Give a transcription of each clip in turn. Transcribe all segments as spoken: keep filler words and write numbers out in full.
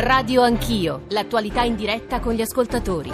Radio Anch'io, l'attualità in diretta con gli ascoltatori.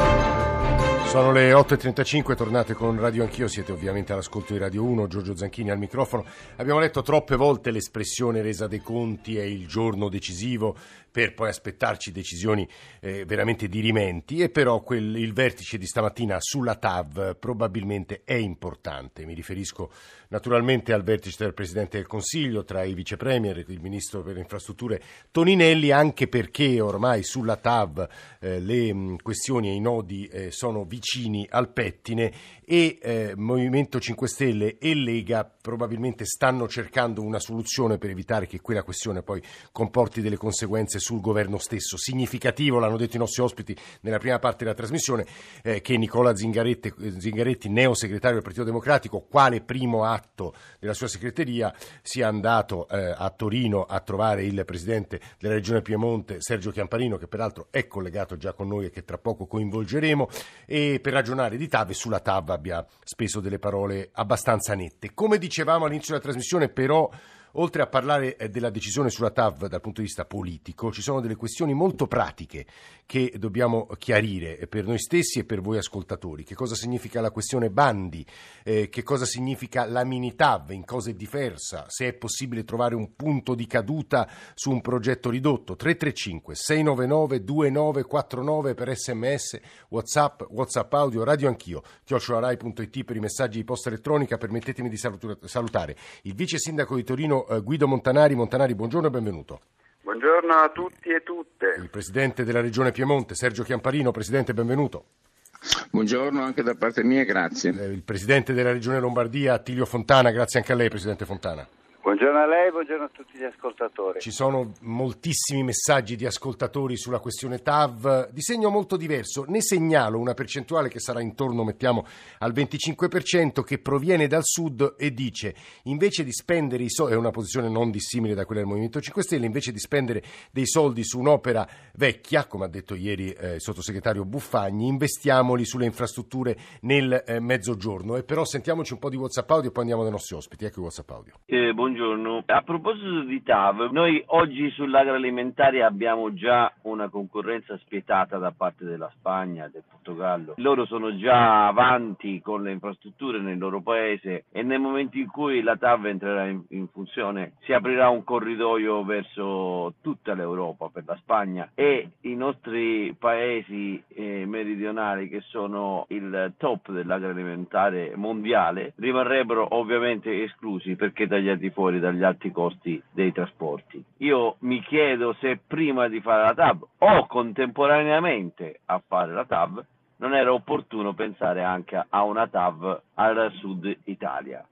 Sono le otto e trentacinque, tornate con Radio Anch'io, siete ovviamente all'ascolto di Radio uno, Giorgio Zanchini al microfono. Abbiamo letto troppe volte l'espressione resa dei conti è il giorno decisivo per poi aspettarci decisioni eh, veramente dirimenti, e però quel, il vertice di stamattina sulla T A V probabilmente è importante. Mi riferisco naturalmente al vertice del Presidente del Consiglio tra i Vice Premier e il Ministro per le Infrastrutture Toninelli, anche perché ormai sulla T A V eh, le mh, questioni e i nodi eh, sono vicini. vicini al pettine e eh, Movimento cinque Stelle e Lega probabilmente stanno cercando una soluzione per evitare che quella questione poi comporti delle conseguenze sul governo stesso. Significativo, l'hanno detto i nostri ospiti nella prima parte della trasmissione, eh, che Nicola Zingaretti, Zingaretti, neo segretario del Partito Democratico, quale primo atto della sua segreteria, sia andato eh, a Torino a trovare il Presidente della Regione Piemonte, Sergio Chiamparino, che peraltro è collegato già con noi e che tra poco coinvolgeremo, e per ragionare di T A V, e sulla T A V abbia speso delle parole abbastanza nette. Come dicevamo all'inizio della trasmissione, però, oltre a parlare della decisione sulla T A V dal punto di vista politico, ci sono delle questioni molto pratiche che dobbiamo chiarire per noi stessi e per voi ascoltatori. Che cosa significa la questione bandi? Eh, che cosa significa la mini T A V? In cosa è diversa? Se è possibile trovare un punto di caduta su un progetto ridotto? tre tre cinque sei nove nove due nove quattro nove per sms, whatsapp, whatsapp audio, radio anch'io, chiocciola rai punto it per i messaggi di posta elettronica. Permettetemi di salutare il vice sindaco di Torino Guido Montanari. Montanari, buongiorno e benvenuto. Buongiorno a tutti e tutte. Il presidente della Regione Piemonte, Sergio Chiamparino. Presidente, benvenuto. Buongiorno anche da parte mia, grazie. Il presidente della Regione Lombardia, Attilio Fontana. Grazie anche a lei, presidente Fontana. Buongiorno a lei, buongiorno a tutti gli ascoltatori. Ci sono moltissimi messaggi di ascoltatori sulla questione T A V, di segno molto diverso. Ne segnalo una percentuale che sarà intorno, mettiamo, al venticinque per cento, che proviene dal sud e dice: invece di spendere i soldi, è una posizione non dissimile da quella del Movimento cinque Stelle, invece di spendere dei soldi su un'opera vecchia, come ha detto ieri eh, il sottosegretario Buffagni, investiamoli sulle infrastrutture nel eh, mezzogiorno. E però sentiamoci un po' di WhatsApp audio e poi andiamo dai nostri ospiti. Ecco il WhatsApp audio. Eh, buongiorno. Buongiorno. A proposito di T A V, noi oggi sull'agroalimentare abbiamo già una concorrenza spietata da parte della Spagna, del Portogallo. Loro sono già avanti con le infrastrutture nel loro paese e nel momento in cui la T A V entrerà in, in funzione si aprirà un corridoio verso tutta l'Europa per la Spagna e i nostri paesi eh, meridionali, che sono il top dell'agroalimentare mondiale, rimarrebbero ovviamente esclusi perché tagliati fuori dagli alti costi dei trasporti. Io mi chiedo se prima di fare la T A V o contemporaneamente a fare la T A V non era opportuno pensare anche a una T A V al sud Italia.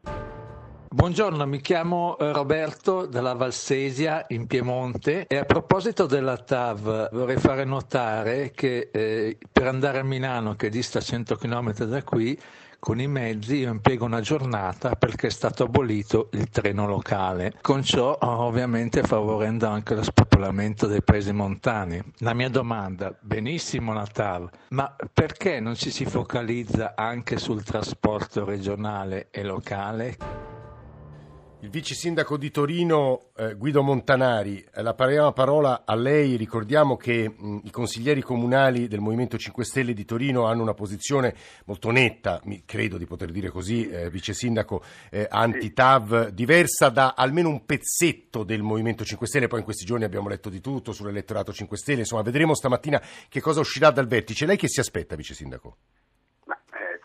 Buongiorno, mi chiamo Roberto dalla Valsesia in Piemonte e a proposito della T A V vorrei fare notare che eh, per andare a Milano, che dista cento chilometri da qui, con i mezzi io impiego una giornata perché è stato abolito il treno locale, con ciò ovviamente favorendo anche lo spopolamento dei paesi montani. La mia domanda: benissimo la T A V, ma perché non ci si focalizza anche sul trasporto regionale e locale? Il vice sindaco di Torino eh, Guido Montanari, la prima parola a lei. Ricordiamo che mh, i consiglieri comunali del Movimento cinque Stelle di Torino hanno una posizione molto netta, mi, credo di poter dire così, eh, vice sindaco, eh, anti-T A V, diversa da almeno un pezzetto del Movimento cinque Stelle. Poi in questi giorni abbiamo letto di tutto sull'elettorato cinque Stelle, insomma vedremo stamattina che cosa uscirà dal vertice. Lei che si aspetta, vice sindaco?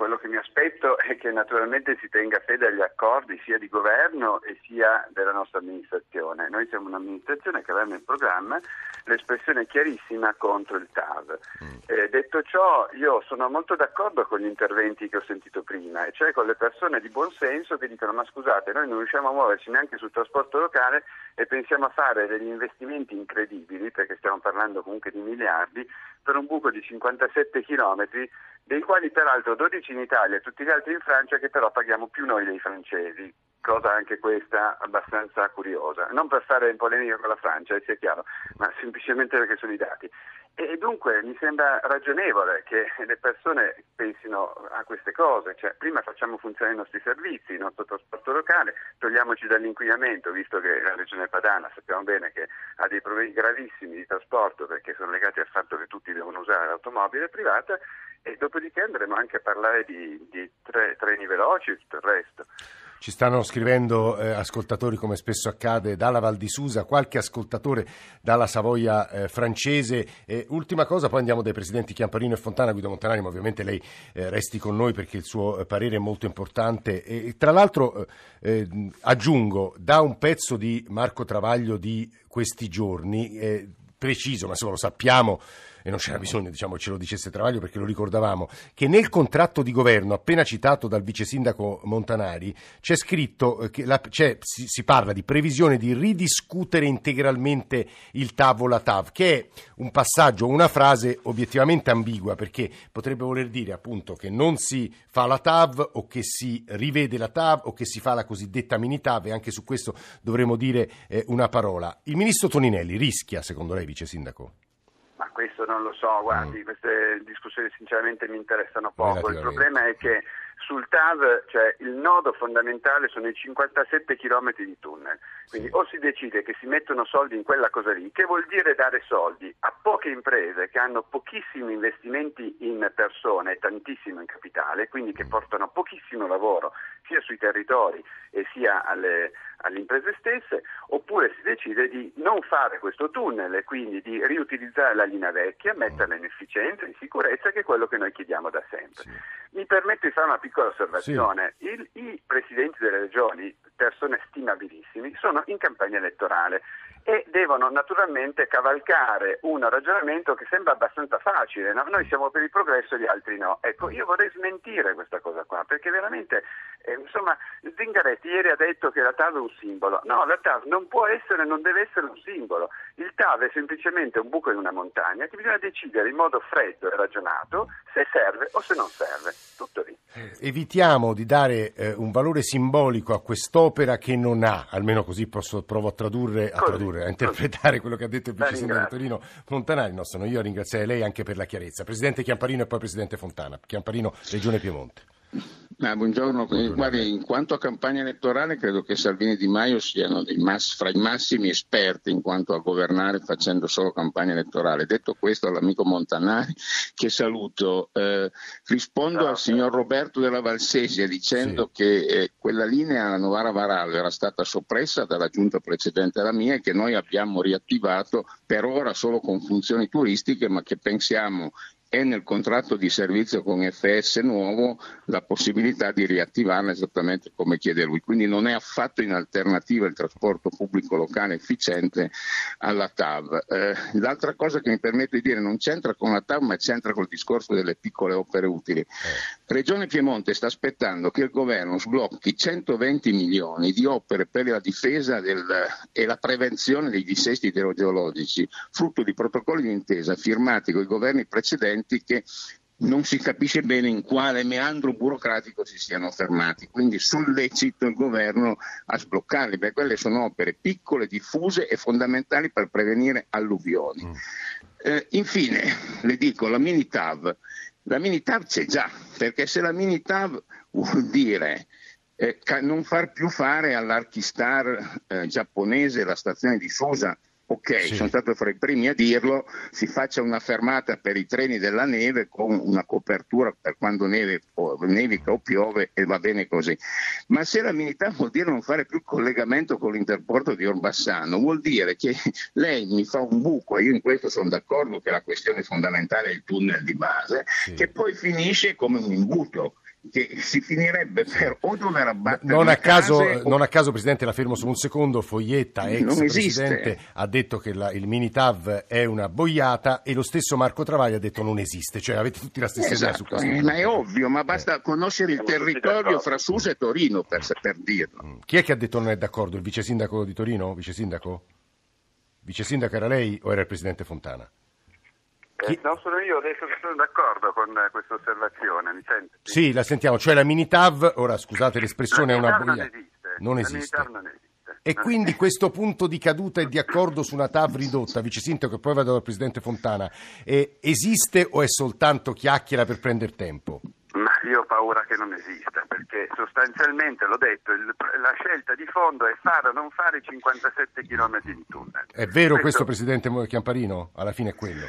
Quello che mi aspetto è che naturalmente si tenga fede agli accordi sia di governo e sia della nostra amministrazione. Noi siamo un'amministrazione che aveva in programma l'espressione chiarissima contro il T A V. Eh, detto ciò, io sono molto d'accordo con gli interventi che ho sentito prima, e cioè con le persone di buon senso che dicono: ma scusate, noi non riusciamo a muoverci neanche sul trasporto locale e pensiamo a fare degli investimenti incredibili, perché stiamo parlando comunque di miliardi, per un buco di cinquantasette chilometri, dei quali peraltro dodici in Italia e tutti gli altri in Francia, che però paghiamo più noi dei francesi. cosa anche questa abbastanza curiosa, non per stare in polemica con la Francia, sia chiaro, ma semplicemente perché sono i dati. E dunque mi sembra ragionevole che le persone pensino a queste cose, cioè prima facciamo funzionare i nostri servizi, il nostro trasporto locale, togliamoci dall'inquinamento, visto che la regione Padana sappiamo bene che ha dei problemi gravissimi di trasporto perché sono legati al fatto che tutti devono usare l'automobile privata, e dopodiché andremo anche a parlare di, di tre, treni veloci e tutto il resto. Ci stanno scrivendo eh, ascoltatori, come spesso accade, dalla Val di Susa, qualche ascoltatore dalla Savoia eh, francese. Eh, ultima cosa, poi andiamo dai presidenti Chiamparino e Fontana. Guido Montanari, ma ovviamente lei eh, resti con noi perché il suo eh, parere è molto importante. E, e tra l'altro eh, aggiungo, da un pezzo di Marco Travaglio di questi giorni, eh, preciso, ma se lo sappiamo, e non c'era bisogno, diciamo, ce lo dicesse Travaglio perché lo ricordavamo, che nel contratto di governo appena citato dal vice sindaco Montanari c'è scritto che la, c'è, si, si parla di previsione di ridiscutere integralmente il T A V o la T A V, che è un passaggio, una frase obiettivamente ambigua, perché potrebbe voler dire appunto che non si fa la T A V o che si rivede la T A V o che si fa la cosiddetta mini T A V, e anche su questo dovremo dire eh, una parola. Il ministro Toninelli rischia, secondo lei, vice sindaco? Ma questo non lo so, guardi, queste discussioni sinceramente mi interessano poco. Il problema è che sul T A V, cioè il nodo fondamentale sono i cinquantasette chilometri di tunnel, quindi sì, o si decide che si mettono soldi in quella cosa lì, che vuol dire dare soldi a poche imprese che hanno pochissimi investimenti in persone e tantissimo in capitale, quindi che portano pochissimo lavoro sia sui territori e sia alle, alle imprese stesse, oppure si decide di non fare questo tunnel e quindi di riutilizzare la linea vecchia, metterla in efficienza, in sicurezza, che è quello che noi chiediamo da sempre. Sì. Mi permetto di fare una piccola osservazione, sì. Il, i presidenti delle regioni, persone stimabilissimi, sono in campagna elettorale e devono naturalmente cavalcare un ragionamento che sembra abbastanza facile, no? Noi siamo per il progresso e gli altri no. Ecco, io vorrei smentire questa cosa qua, perché veramente, eh, insomma, Zingaretti ieri ha detto che la T A V è un simbolo. No, la T A V non può essere, non deve essere un simbolo. Il T A V è semplicemente un buco in una montagna che bisogna decidere in modo freddo e ragionato se serve o se non serve. Tutto lì. Evitiamo di dare eh, un valore simbolico a quest'opera che non ha, almeno così posso provo a tradurre, a tradurre, a interpretare quello che ha detto il vice sindaco Torino Montanari. No, sono io a ringraziare lei anche per la chiarezza. Presidente Chiamparino e poi presidente Fontana. Chiamparino, Regione Piemonte. Ah, buongiorno. buongiorno. Guardi, in quanto a campagna elettorale credo che Salvini e Di Maio siano dei mass, fra i massimi esperti in quanto a governare facendo solo campagna elettorale. Detto questo, all'amico Montanari, che saluto, eh, rispondo ah, al signor Roberto della Valsesia dicendo sì, che eh, quella linea Novara-Varallo era stata soppressa dalla giunta precedente alla mia e che noi abbiamo riattivato per ora solo con funzioni turistiche, ma che pensiamo è nel contratto di servizio con F S nuovo la possibilità di riattivarla esattamente come chiede lui. Quindi non è affatto in alternativa il trasporto pubblico locale efficiente alla T A V. Eh, l'altra cosa che mi permetto di dire non c'entra con la T A V, ma c'entra col discorso delle piccole opere utili. Regione Piemonte sta aspettando che il governo sblocchi centoventi milioni di opere per la difesa del, e la prevenzione dei dissesti idrogeologici, frutto di protocolli di intesa firmati con i governi precedenti, che non si capisce bene in quale meandro burocratico si siano fermati. Quindi sollecito il governo a sbloccarli, perché quelle sono opere piccole, diffuse e fondamentali per prevenire alluvioni. Mm. Eh, infine, le dico, la mini T A V. La mini T A V c'è già, perché se la mini T A V vuol dire eh, non far più fare all'Archistar eh, giapponese la stazione di Susa, ok, sì, sono stato fra i primi a dirlo, si faccia una fermata per i treni della neve con una copertura per quando neve, o nevica o piove, e va bene così. Ma se la mini T A V vuol dire non fare più collegamento con l'interporto di Orbassano, vuol dire che lei mi fa un buco, e io in questo sono d'accordo che la questione fondamentale è il tunnel di base, sì, che poi finisce come un imbuto, che si finirebbe per o dover abbattere non a caso, case, o... non a caso, Presidente, la fermo su un secondo. Foglietta, ex Presidente, ha detto che la, il mini T A V è una boiata, e lo stesso Marco Travaglio ha detto non esiste, cioè avete tutti la stessa esatto, idea su questo. Ma è ovvio, ma basta eh. conoscere il territorio fra Susa e Torino per, per dirlo. Chi è che ha detto non è d'accordo? Il vice sindaco di Torino? Vice sindaco? Vice sindaco era lei o era il Presidente Fontana? Eh, non sono io, adesso sono d'accordo con questa osservazione, mi sente? Sì, la sentiamo, cioè la mini T A V, ora scusate l'espressione, è una boiata. Non esiste, Non esiste. Non esiste. E quindi questo punto di caduta e di accordo su una T A V ridotta, vice sindaco, che poi vado dal presidente Fontana, eh, esiste o è soltanto chiacchiera per prendere tempo? Ma io ho paura che non esista, perché sostanzialmente, l'ho detto, il, la scelta di fondo è fare o non fare i cinquantasette chilometri di tunnel. È vero questo, questo presidente Chiamparino? Alla fine è quello.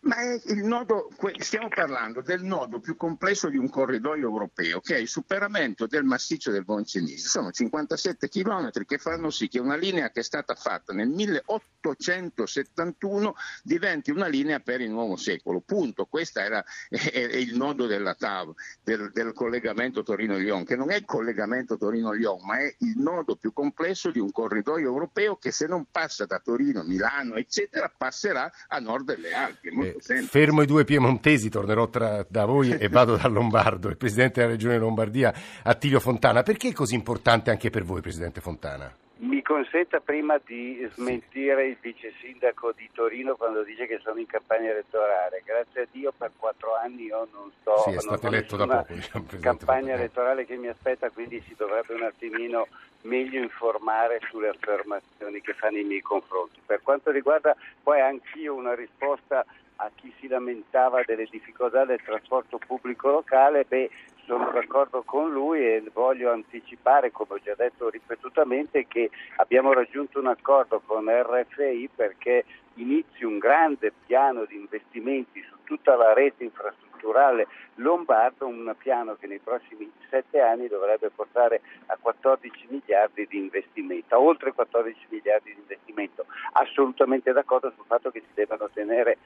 Ma è il nodo, stiamo parlando del nodo più complesso di un corridoio europeo, che è il superamento del massiccio del Boncenis. Sono cinquantasette chilometri che fanno sì che una linea che è stata fatta nel milleottocentosettantuno diventi una linea per il nuovo secolo. Punto. Questo era è il nodo della T A V, del, del collegamento Torino-Lyon, che non è il collegamento Torino-Lyon, ma è il nodo più complesso di un corridoio europeo che, se non passa da Torino, Milano, eccetera, passerà a nord delle Alpi. Eh, fermo i due piemontesi, tornerò tra, da voi e vado dal Lombardo, il presidente della Regione Lombardia Attilio Fontana. Perché è così importante anche per voi, presidente Fontana? Mi consenta prima di smentire sì. Il vice sindaco di Torino quando dice che sono in campagna elettorale. Grazie a Dio per quattro anani io non sto sì, è stato non eletto da poco, diciamo, campagna elettorale che mi aspetta, quindi si dovrebbe un attimino meglio informare sulle affermazioni che fanno nei miei confronti. Per quanto riguarda poi anch'io una risposta a chi si lamentava delle difficoltà del trasporto pubblico locale, beh, sono d'accordo con lui e voglio anticipare, come ho già detto ripetutamente, che abbiamo raggiunto un accordo con R F I perché inizi un grande piano di investimenti su tutta la rete infrastrutturale lombarda, un piano che nei prossimi sette anni dovrebbe portare a quattordici miliardi di investimento, a oltre quattordici miliardi di investimento. Assolutamente d'accordo sul fatto che si debbano tenere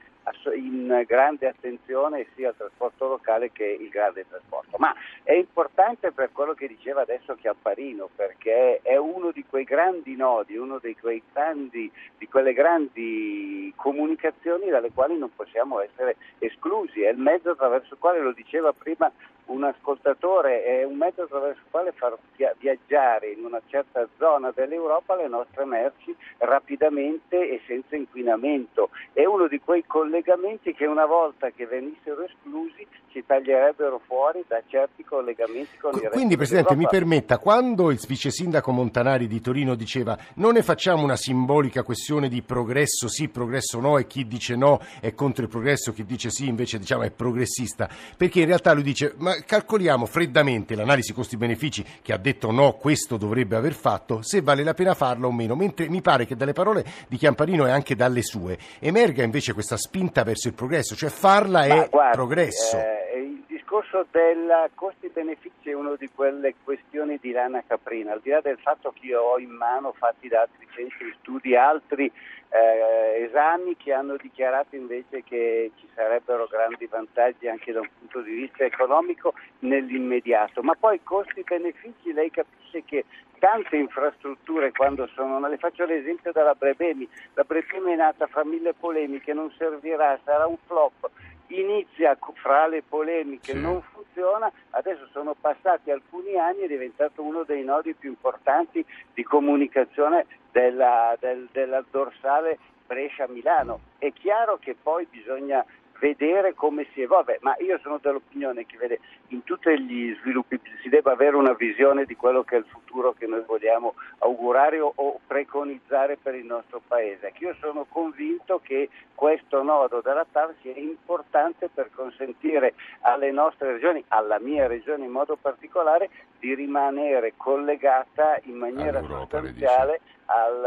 in grande attenzione sia il trasporto locale che il grande trasporto, ma è importante per quello che diceva adesso Chiamparino, perché è uno di quei grandi nodi, uno di quei grandi, di quelle grandi comunicazioni dalle quali non possiamo essere esclusi, è il mezzo attraverso il quale, lo diceva prima un ascoltatore, è un mezzo attraverso il quale far viaggiare in una certa zona dell'Europa le nostre merci rapidamente e senza inquinamento, è uno di quei collegamenti che una volta che venissero esclusi ci taglierebbero fuori da certi collegamenti con il resto. Quindi Presidente, mi permetta, quando il vice sindaco Montanari di Torino diceva non ne facciamo una simbolica questione di progresso sì, progresso no, e chi dice no è contro il progresso, chi dice sì invece diciamo è progressista, perché in realtà lui dice ma calcoliamo freddamente l'analisi costi-benefici che ha detto no, questo dovrebbe aver fatto, se vale la pena farlo o meno, mentre mi pare che dalle parole di Chiamparino e anche dalle sue emerga invece questa spinta verso il progresso, cioè farla ma è guardi, progresso. Eh, il discorso del costi-benefici è una di quelle questioni di lana caprina, al di là del fatto che io ho in mano fatti da altri centri studi, altri Eh, esami che hanno dichiarato invece che ci sarebbero grandi vantaggi anche da un punto di vista economico nell'immediato, ma poi costi-benefici lei capisce che tante infrastrutture quando sono, le faccio l'esempio della Brebemi, la Brebemi è nata fra mille polemiche, non servirà, sarà un flop, inizia fra le polemiche, sì. non funziona, adesso sono passati alcuni anni e è diventato uno dei nodi più importanti di comunicazione Della, del, della dorsale Brescia-Milano. È chiaro che poi bisogna vedere come si evolve, ma io sono dell'opinione che vede, in tutti gli sviluppi si debba avere una visione di quello che è il futuro che noi vogliamo augurare o, o preconizzare per il nostro paese. Io sono convinto che questo nodo della T A V sia importante per consentire alle nostre regioni, alla mia regione in modo particolare, di rimanere collegata in maniera sostanziale al,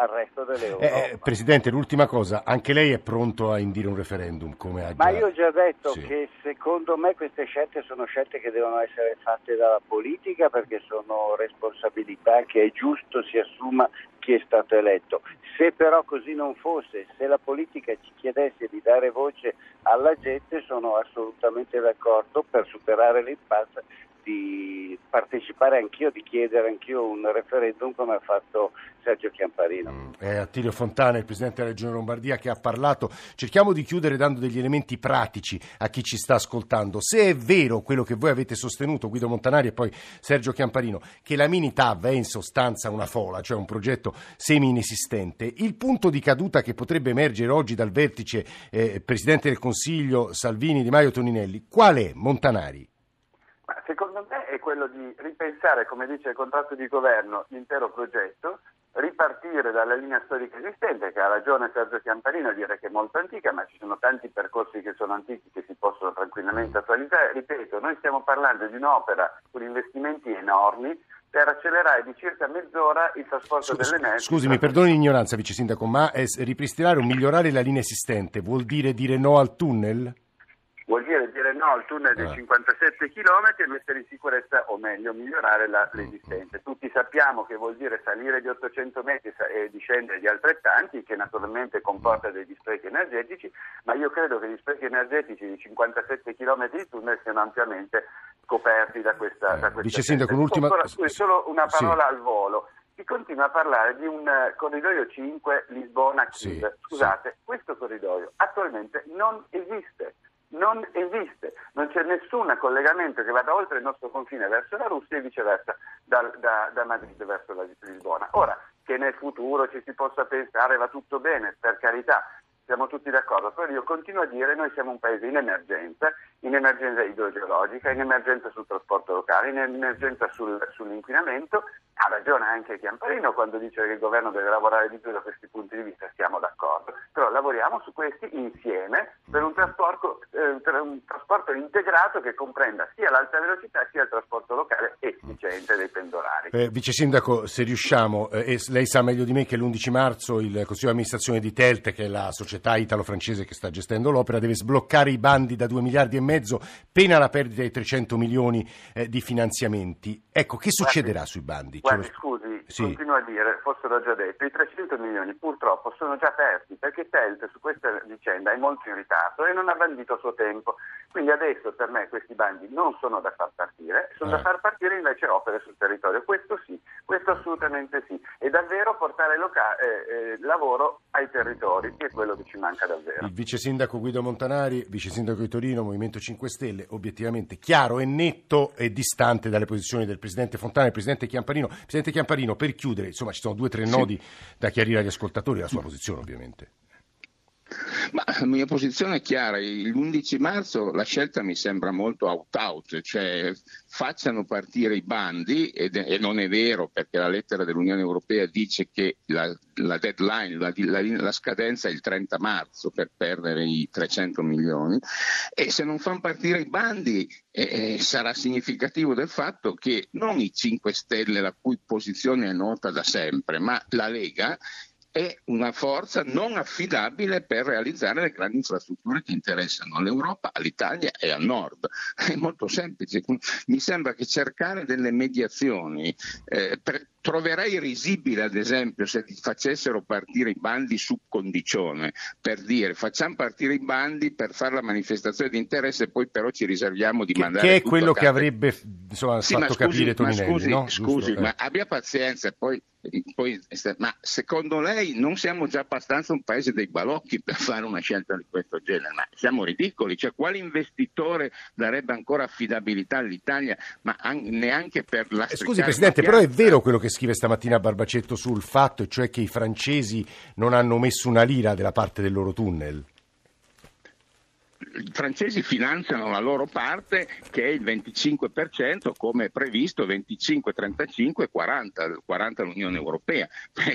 al resto dell'Europa. Eh, Presidente, l'ultima cosa, anche lei è pronto a indire un referendum? Come ha già... Ma io ho già detto sì. che secondo me queste scelte sono scelte che devono essere fatte dalla politica, perché sono responsabilità che è giusto si assuma chi è stato eletto. Se però così non fosse, se la politica ci chiedesse di dare voce alla gente, sono assolutamente d'accordo per superare l'impasse di partecipare anch'io, di chiedere anch'io un referendum come ha fatto Sergio Chiamparino. Mm, è Attilio Fontana, il Presidente della Regione Lombardia, che ha parlato. Cerchiamo di chiudere dando degli elementi pratici a chi ci sta ascoltando. Se è vero quello che voi avete sostenuto, Guido Montanari e poi Sergio Chiamparino, che la mini T A V è in sostanza una fola, cioè un progetto semi-inesistente, il punto di caduta che potrebbe emergere oggi dal vertice eh, Presidente del Consiglio Salvini, Di Maio, Toninelli, qual è, Montanari? secondo me è quello di ripensare, come dice il contratto di governo, l'intero progetto, ripartire dalla linea storica esistente, che ha ragione Sergio Chiamparino a dire che è molto antica, ma ci sono tanti percorsi che sono antichi che si possono tranquillamente attualizzare. Ripeto, noi stiamo parlando di un'opera con investimenti enormi per accelerare di circa mezz'ora il trasporto S- delle merci. Scusami, perdoni l'ignoranza, vice sindaco, ma ripristinare o migliorare la linea esistente vuol dire dire no al tunnel? Vuol dire dire no al tunnel dei cinquantasette chilometri e mettere in sicurezza, o meglio, migliorare la, l'esistente. Tutti sappiamo che vuol dire salire di ottocento metri e discendere di altrettanti, che naturalmente comporta degli sprechi energetici, ma io credo che gli sprechi energetici di cinquantasette chilometri di tunnel siano ampiamente coperti da questa... Eh, da questa vice sindaco, un'ultima... Solo, solo una parola sì. al volo. Si continua a parlare di un corridoio cinque Lisbona-Kiev. Sì, Scusate, sì. Questo corridoio attualmente non esiste. Non esiste, non c'è nessun collegamento che vada oltre il nostro confine verso la Russia e viceversa da, da, da Madrid verso la Lisbona. Ora, che nel futuro ci si possa pensare va tutto bene, per carità, siamo tutti d'accordo, però io continuo a dire noi siamo un paese in emergenza, in emergenza idrogeologica, in emergenza sul trasporto locale, in emergenza sul, sull'inquinamento. Ha ragione anche Chiamparino quando dice che il governo deve lavorare di più da questi punti di vista, siamo d'accordo, però lavoriamo su questi insieme per un trasporto, eh, per un trasporto integrato che comprenda sia l'alta velocità sia il trasporto locale efficiente dei pendolari. Eh, Vice Sindaco, se riusciamo, eh, lei sa meglio di me che l'undici marzo il Consiglio di amministrazione di TELT, che è la società italo-francese che sta gestendo l'opera, deve sbloccare i bandi da due miliardi e mezzo, pena la perdita di trecento milioni eh, di finanziamenti. Ecco, che succederà sui bandi? Guardi, scusi, sì. Continuo a dire, forse l'ho già detto, i trecento milioni purtroppo sono già persi perché TELT su questa vicenda è molto in ritardo e non ha bandito a suo tempo. Quindi adesso per me questi bandi non sono da far partire, sono eh. da far partire invece opere sul territorio. Questo sì, questo assolutamente sì. E davvero portare loca- eh, eh, lavoro ai territori, che è quello che ci manca davvero. Il vice sindaco Guido Montanari, vice sindaco di Torino, Movimento cinque Stelle, obiettivamente chiaro e netto e distante dalle posizioni del presidente Fontana e del presidente Chiamparino. Presidente Chiamparino, per chiudere, insomma ci sono due o tre nodi sì. da chiarire agli ascoltatori, la sua posizione ovviamente. Ma la mia posizione è chiara, l'undici marzo la scelta mi sembra molto out-out, cioè facciano partire i bandi, ed, e non è vero perché la lettera dell'Unione Europea dice che la, la deadline, la, la, la scadenza è il trenta marzo per perdere i trecento milioni, e se non fanno partire i bandi eh, sarà significativo del fatto che non i cinque Stelle, la cui posizione è nota da sempre, ma la Lega, è una forza non affidabile per realizzare le grandi infrastrutture che interessano all'Europa, all'Italia e al Nord. È molto semplice. Mi sembra che cercare delle mediazioni, eh, per, troverei risibile ad esempio se facessero partire i bandi su condizione, per dire facciamo partire i bandi per fare la manifestazione di interesse e poi però ci riserviamo di che, mandare... Che è tutto quello che avrebbe insomma, sì, fatto scusi, capire Toninelli, scusi, no? Scusi, Giusto, ma eh. abbia pazienza, poi... Poi, ma secondo lei non siamo già abbastanza un paese dei balocchi per fare una scelta di questo genere? Ma siamo ridicoli, cioè quale investitore darebbe ancora affidabilità all'Italia, ma an- neanche per la... Scusi Presidente, però è vero quello che scrive stamattina Barbacetto sul fatto, cioè che i francesi non hanno messo una lira della parte del loro tunnel? I francesi finanziano la loro parte che è il venticinque per cento come previsto, venticinque, trentacinque, quaranta, quaranta l'Unione Europea,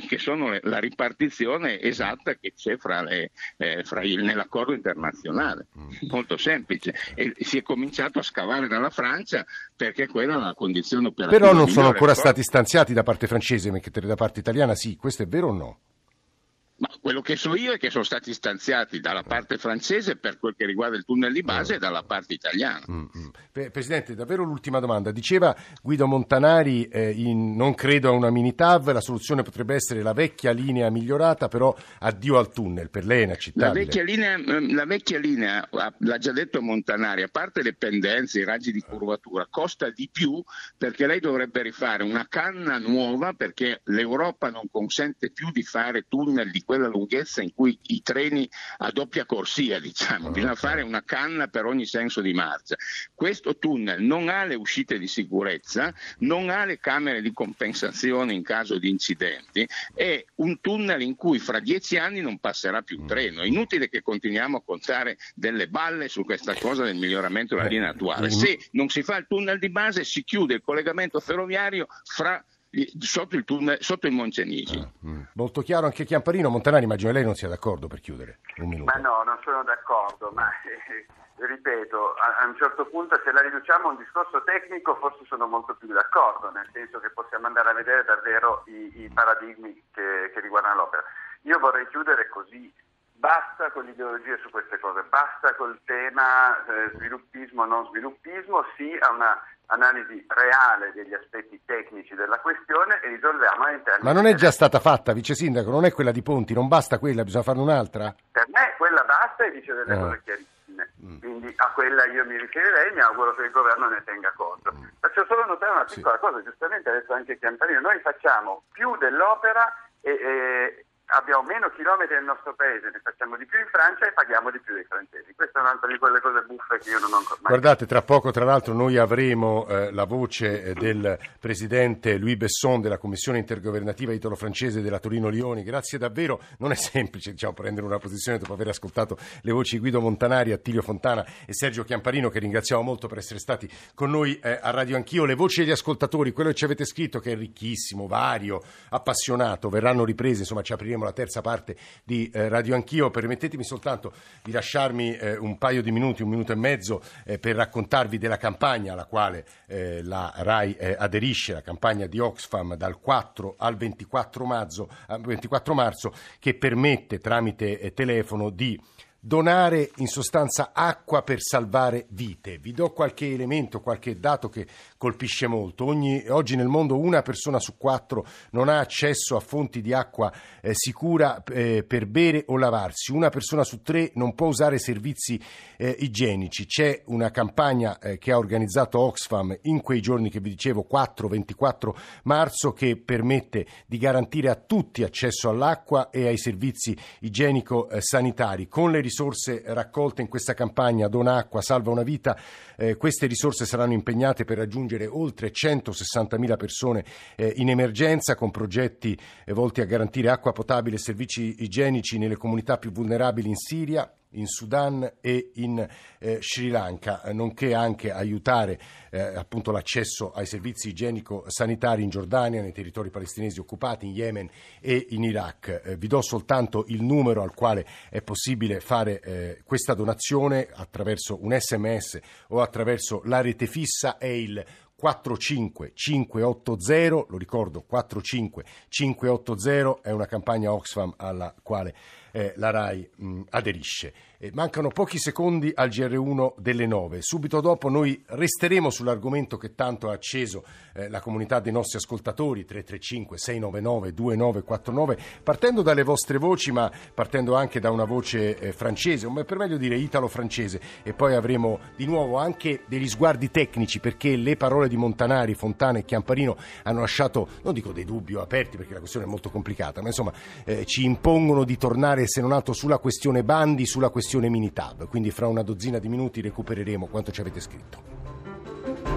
che sono le, la ripartizione esatta che c'è fra le, eh, fra il, nell'accordo internazionale, molto semplice, e si è cominciato a scavare dalla Francia perché quella è una condizione operativa. Però non sono ancora stati stanziati da parte francese, mentre da parte italiana sì, questo è vero o no? Ma quello che so io è che sono stati stanziati dalla parte francese per quel che riguarda il tunnel di base e dalla parte italiana. Mm-hmm. Presidente, davvero l'ultima domanda. Diceva Guido Montanari, eh, in, non credo a una mini TAV, la soluzione potrebbe essere la vecchia linea migliorata, però addio al tunnel, per lei è inaccettabile. La vecchia linea, la vecchia linea, l'ha già detto Montanari, a parte le pendenze, i raggi di curvatura, costa di più perché lei dovrebbe rifare una canna nuova perché l'Europa non consente più di fare tunnel di quella lunghezza in cui i treni a doppia corsia, diciamo, bisogna fare una canna per ogni senso di marcia. Questo tunnel non ha le uscite di sicurezza, non ha le camere di compensazione in caso di incidenti, è un tunnel in cui fra dieci anni non passerà più un treno. Inutile che continuiamo a contare delle balle su questa cosa del miglioramento della linea attuale. Se non si fa il tunnel di base, si chiude il collegamento ferroviario fra sotto il tunnel, sotto il Moncenisio. Ah, mh. Molto chiaro anche Chiamparino. Montanari, immagino lei non sia d'accordo, per chiudere. Un minuto. Ma no, non sono d'accordo, ma eh, ripeto, a, a un certo punto, se la riduciamo a un discorso tecnico, forse sono molto più d'accordo, nel senso che possiamo andare a vedere davvero i, i paradigmi che, che riguardano l'opera. Io vorrei chiudere così: basta con l'ideologia su queste cose, basta col tema eh, sviluppismo non sviluppismo, sì a una analisi reale degli aspetti tecnici della questione e risolviamo all'interno. Ma non è già stata fatta, vice sindaco? Non è quella di Ponti, non basta quella, bisogna farne un'altra? Per me quella basta e dice delle no. cose chiarissime, mm. quindi a quella io mi riferirei e mi auguro che il governo ne tenga conto. Mm. Faccio solo notare una piccola sì. cosa, giustamente ha detto anche Chiamparino, noi facciamo più dell'opera e, e abbiamo meno chilometri nel nostro paese, ne facciamo di più in Francia e paghiamo di più dei francesi. Questa è un'altra di quelle cose buffe che io non ho ancora mai. Guardate, tra poco tra l'altro noi avremo eh, la voce eh, del presidente Louis Besson della Commissione Intergovernativa Italo-Francese della Torino-Lyon. Grazie davvero, non è semplice diciamo, prendere una posizione dopo aver ascoltato le voci di Guido Montanari, Attilio Fontana e Sergio Chiamparino, che ringraziamo molto per essere stati con noi eh, a Radio Anch'io. Le voci degli ascoltatori, quello che ci avete scritto, che è ricchissimo, vario, appassionato, verranno riprese, insomma ci apriremo la terza parte di eh, Radio Anch'io. Permettetemi soltanto di lasciarmi eh, un paio di minuti, un minuto e mezzo eh, per raccontarvi della campagna alla quale eh, la RAI eh, aderisce, la campagna di Oxfam dal quattro al ventiquattro marzo, ventiquattro marzo, che permette tramite eh, telefono di donare in sostanza acqua per salvare vite. Vi do qualche elemento, qualche dato che colpisce molto. Ogni, oggi nel mondo una persona su quattro non ha accesso a fonti di acqua eh, sicura eh, per bere o lavarsi. Una persona su tre non può usare servizi eh, igienici. C'è una campagna eh, che ha organizzato Oxfam in quei giorni che vi dicevo, quattro ventiquattro marzo, che permette di garantire a tutti accesso all'acqua e ai servizi igienico-sanitari. Con le risorse raccolte in questa campagna Dona Acqua, Salva una Vita, eh, queste risorse saranno impegnate per raggiungere oltre centosessantamila persone eh, in emergenza, con progetti eh, volti a garantire acqua potabile e servizi igienici nelle comunità più vulnerabili in Siria, in Sudan e in eh, Sri Lanka, nonché anche aiutare eh, appunto l'accesso ai servizi igienico-sanitari in Giordania, nei territori palestinesi occupati, in Yemen e in Iraq. Eh, vi do soltanto il numero al quale è possibile fare eh, questa donazione attraverso un sms o attraverso la rete fissa, è il quattro cinque cinque otto zero, lo ricordo, quattro cinque cinque otto zero, è una campagna Oxfam alla quale eh, la RAI mh, aderisce. E mancano pochi secondi al G R uno delle nove. Subito dopo noi resteremo sull'argomento che tanto ha acceso eh, la comunità dei nostri ascoltatori, tre tre cinque sei nove nove due nove quattro nove, partendo dalle vostre voci, ma partendo anche da una voce eh, francese, o per meglio dire italo-francese, e poi avremo di nuovo anche degli sguardi tecnici, perché le parole di Montanari, Fontana e Chiamparino hanno lasciato, non dico dei dubbi aperti perché la questione è molto complicata, ma insomma eh, ci impongono di tornare se non altro sulla questione bandi, sulla questione Minitab. Quindi fra una dozzina di minuti recupereremo quanto ci avete scritto.